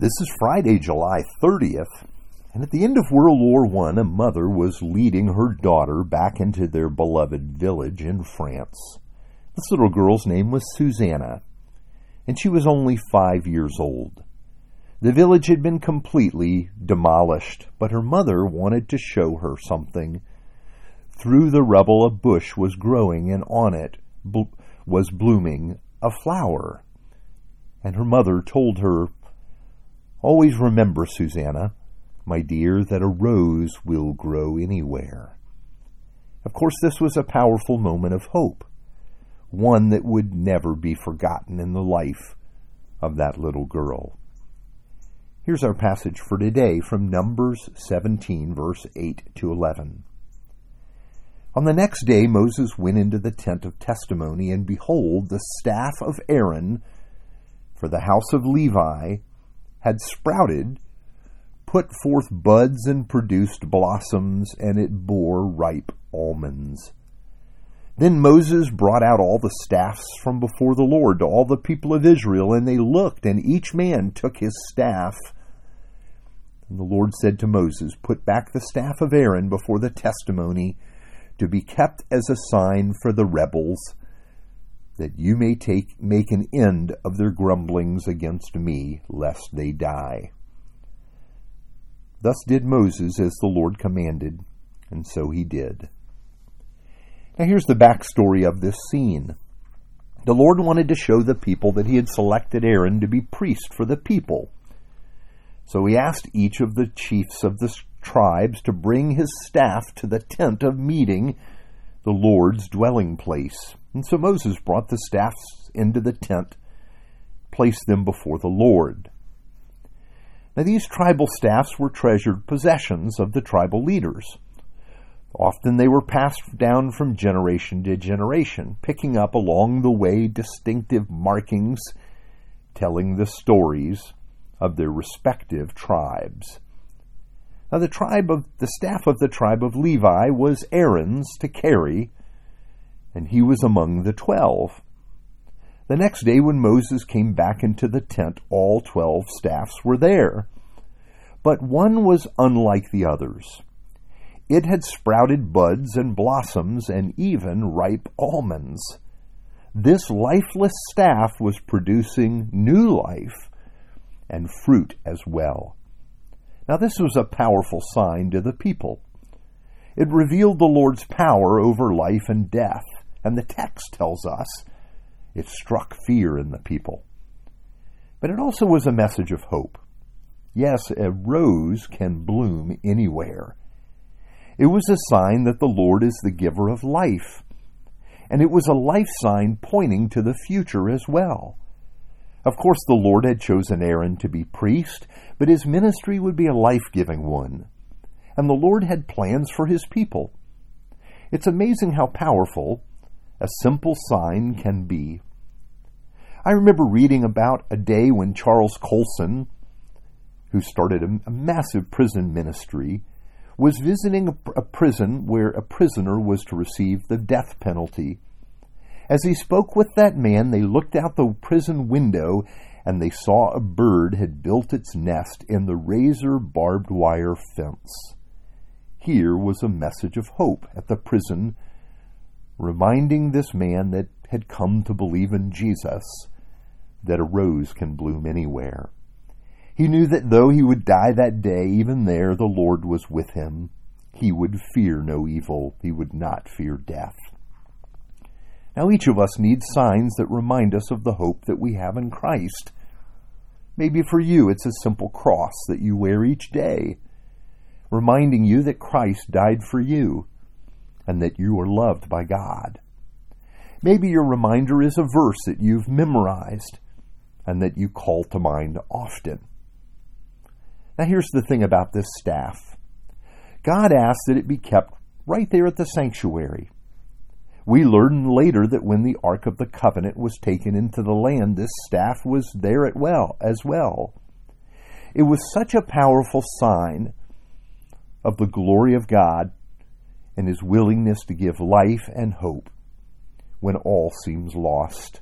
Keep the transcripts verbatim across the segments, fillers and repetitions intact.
This is Friday, July thirtieth, and at the end of World War One, a mother was leading her daughter back into their beloved village in France. This little girl's name was Susanna, and she was only five years old. The village had been completely demolished, but her mother wanted to show her something. Through the rubble, a bush was growing, and on it bl- was blooming a flower. And her mother told her, "Always remember, Susanna, my dear, that a rose will grow anywhere." Of course, this was a powerful moment of hope, one that would never be forgotten in the life of that little girl. Here's our passage for today from Numbers seventeen, verse eight to eleven. On the next day Moses went into the tent of testimony, and behold, the staff of Aaron for the house of Levi had sprouted, put forth buds, and produced blossoms, and it bore ripe almonds. Then Moses brought out all the staffs from before the Lord to all the people of Israel, and they looked, and each man took his staff. And the Lord said to Moses, "Put back the staff of Aaron before the testimony, to be kept as a sign for the rebels, that you may take make an end of their grumblings against me, lest they die." Thus did Moses as the Lord commanded, and so he did. Now here's the backstory of this scene. The Lord wanted to show the people that he had selected Aaron to be priest for the people. So he asked each of the chiefs of the tribes to bring his staff to the tent of meeting, the Lord's dwelling place. And so Moses brought the staffs into the tent, placed them before the Lord. Now these tribal staffs were treasured possessions of the tribal leaders. Often they were passed down from generation to generation, picking up along the way distinctive markings telling the stories of their respective tribes. Now the tribe of the staff of the tribe of Levi was Aaron's to carry, and he was among the twelve. The next day when Moses came back into the tent, all twelve staffs were there, but one was unlike the others. It had sprouted buds and blossoms and even ripe almonds. This lifeless staff was producing new life and fruit as well. Now this was a powerful sign to the people. It revealed the Lord's power over life and death, and the text tells us it struck fear in the people. But it also was a message of hope. Yes, a rose can bloom anywhere. It was a sign that the Lord is the giver of life, and it was a life sign pointing to the future as well. Of course, the Lord had chosen Aaron to be priest, but his ministry would be a life-giving one, and the Lord had plans for his people. It's amazing how powerful a simple sign can be. I remember reading about a day when Charles Colson, who started a massive prison ministry, was visiting a prison where a prisoner was to receive the death penalty. As he spoke with that man, they looked out the prison window and they saw a bird had built its nest in the razor-barbed wire fence. Here was a message of hope at the prison, reminding this man that had come to believe in Jesus that a rose can bloom anywhere. He knew that though he would die that day, even there the Lord was with him. He would fear no evil. He would not fear death. Now each of us needs signs that remind us of the hope that we have in Christ. Maybe for you it's a simple cross that you wear each day, reminding you that Christ died for you and that you are loved by God. Maybe your reminder is a verse that you've memorized and that you call to mind often. Now here's the thing about this staff. God asked that it be kept right there at the sanctuary. We learn later that when the Ark of the Covenant was taken into the land, this staff was there at well as well. It was such a powerful sign of the glory of God and his willingness to give life and hope when all seems lost,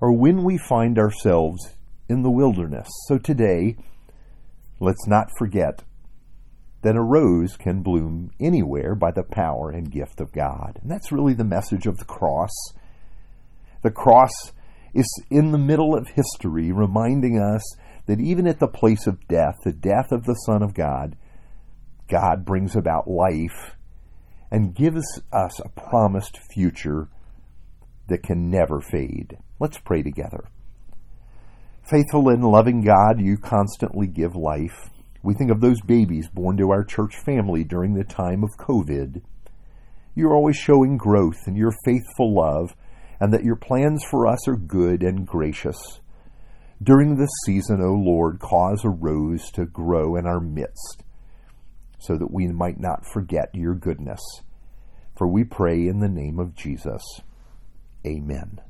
or when we find ourselves in the wilderness. So today, let's not forget that a rose can bloom anywhere by the power and gift of God. And that's really the message of the cross. The cross is in the middle of history, reminding us that even at the place of death, the death of the Son of God, God brings about life and gives us a promised future that can never fade. Let's pray together. Faithful and loving God, you constantly give life. We think of those babies born to our church family during the time of COVID. You're always showing growth in your faithful love, and that your plans for us are good and gracious. During this season, O Lord, cause a rose to grow in our midst, so that we might not forget your goodness. For we pray in the name of Jesus. Amen.